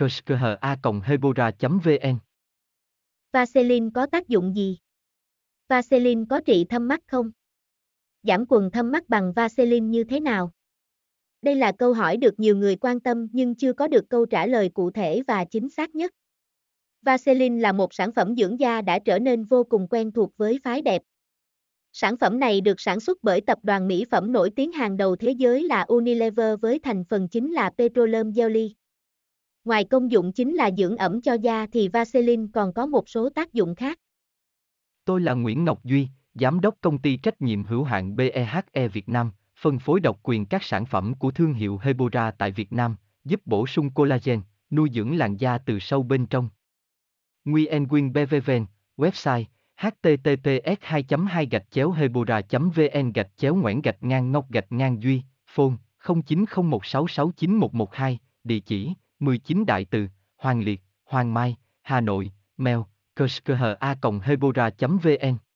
kushkha@hebora.vn. Vaseline có tác dụng gì? Vaseline có trị thâm mắt không? Giảm quầng thâm mắt bằng Vaseline như thế nào? Đây là câu hỏi được nhiều người quan tâm nhưng chưa có được câu trả lời cụ thể và chính xác nhất. Vaseline là một sản phẩm dưỡng da đã trở nên vô cùng quen thuộc với phái đẹp. Sản phẩm này được sản xuất bởi tập đoàn mỹ phẩm nổi tiếng hàng đầu thế giới là Unilever với thành phần chính là Petroleum Jelly. Ngoài công dụng chính là dưỡng ẩm cho da thì Vaseline còn có một số tác dụng khác. Tôi là Nguyễn Ngọc Duy, Giám đốc Công ty Trách nhiệm hữu hạn BEHE Việt Nam, phân phối độc quyền các sản phẩm của thương hiệu Hebora tại Việt Nam, giúp bổ sung collagen, nuôi dưỡng làn da từ sâu bên trong. Nguyen BVVN, website https://hebora.vn/Nguyễn-Ngọc-Duy, phone 0901669112, địa chỉ 19 Đại Từ, Hoàng Liệt, Hoàng Mai, Hà Nội, mail kushkha@hebora.vn.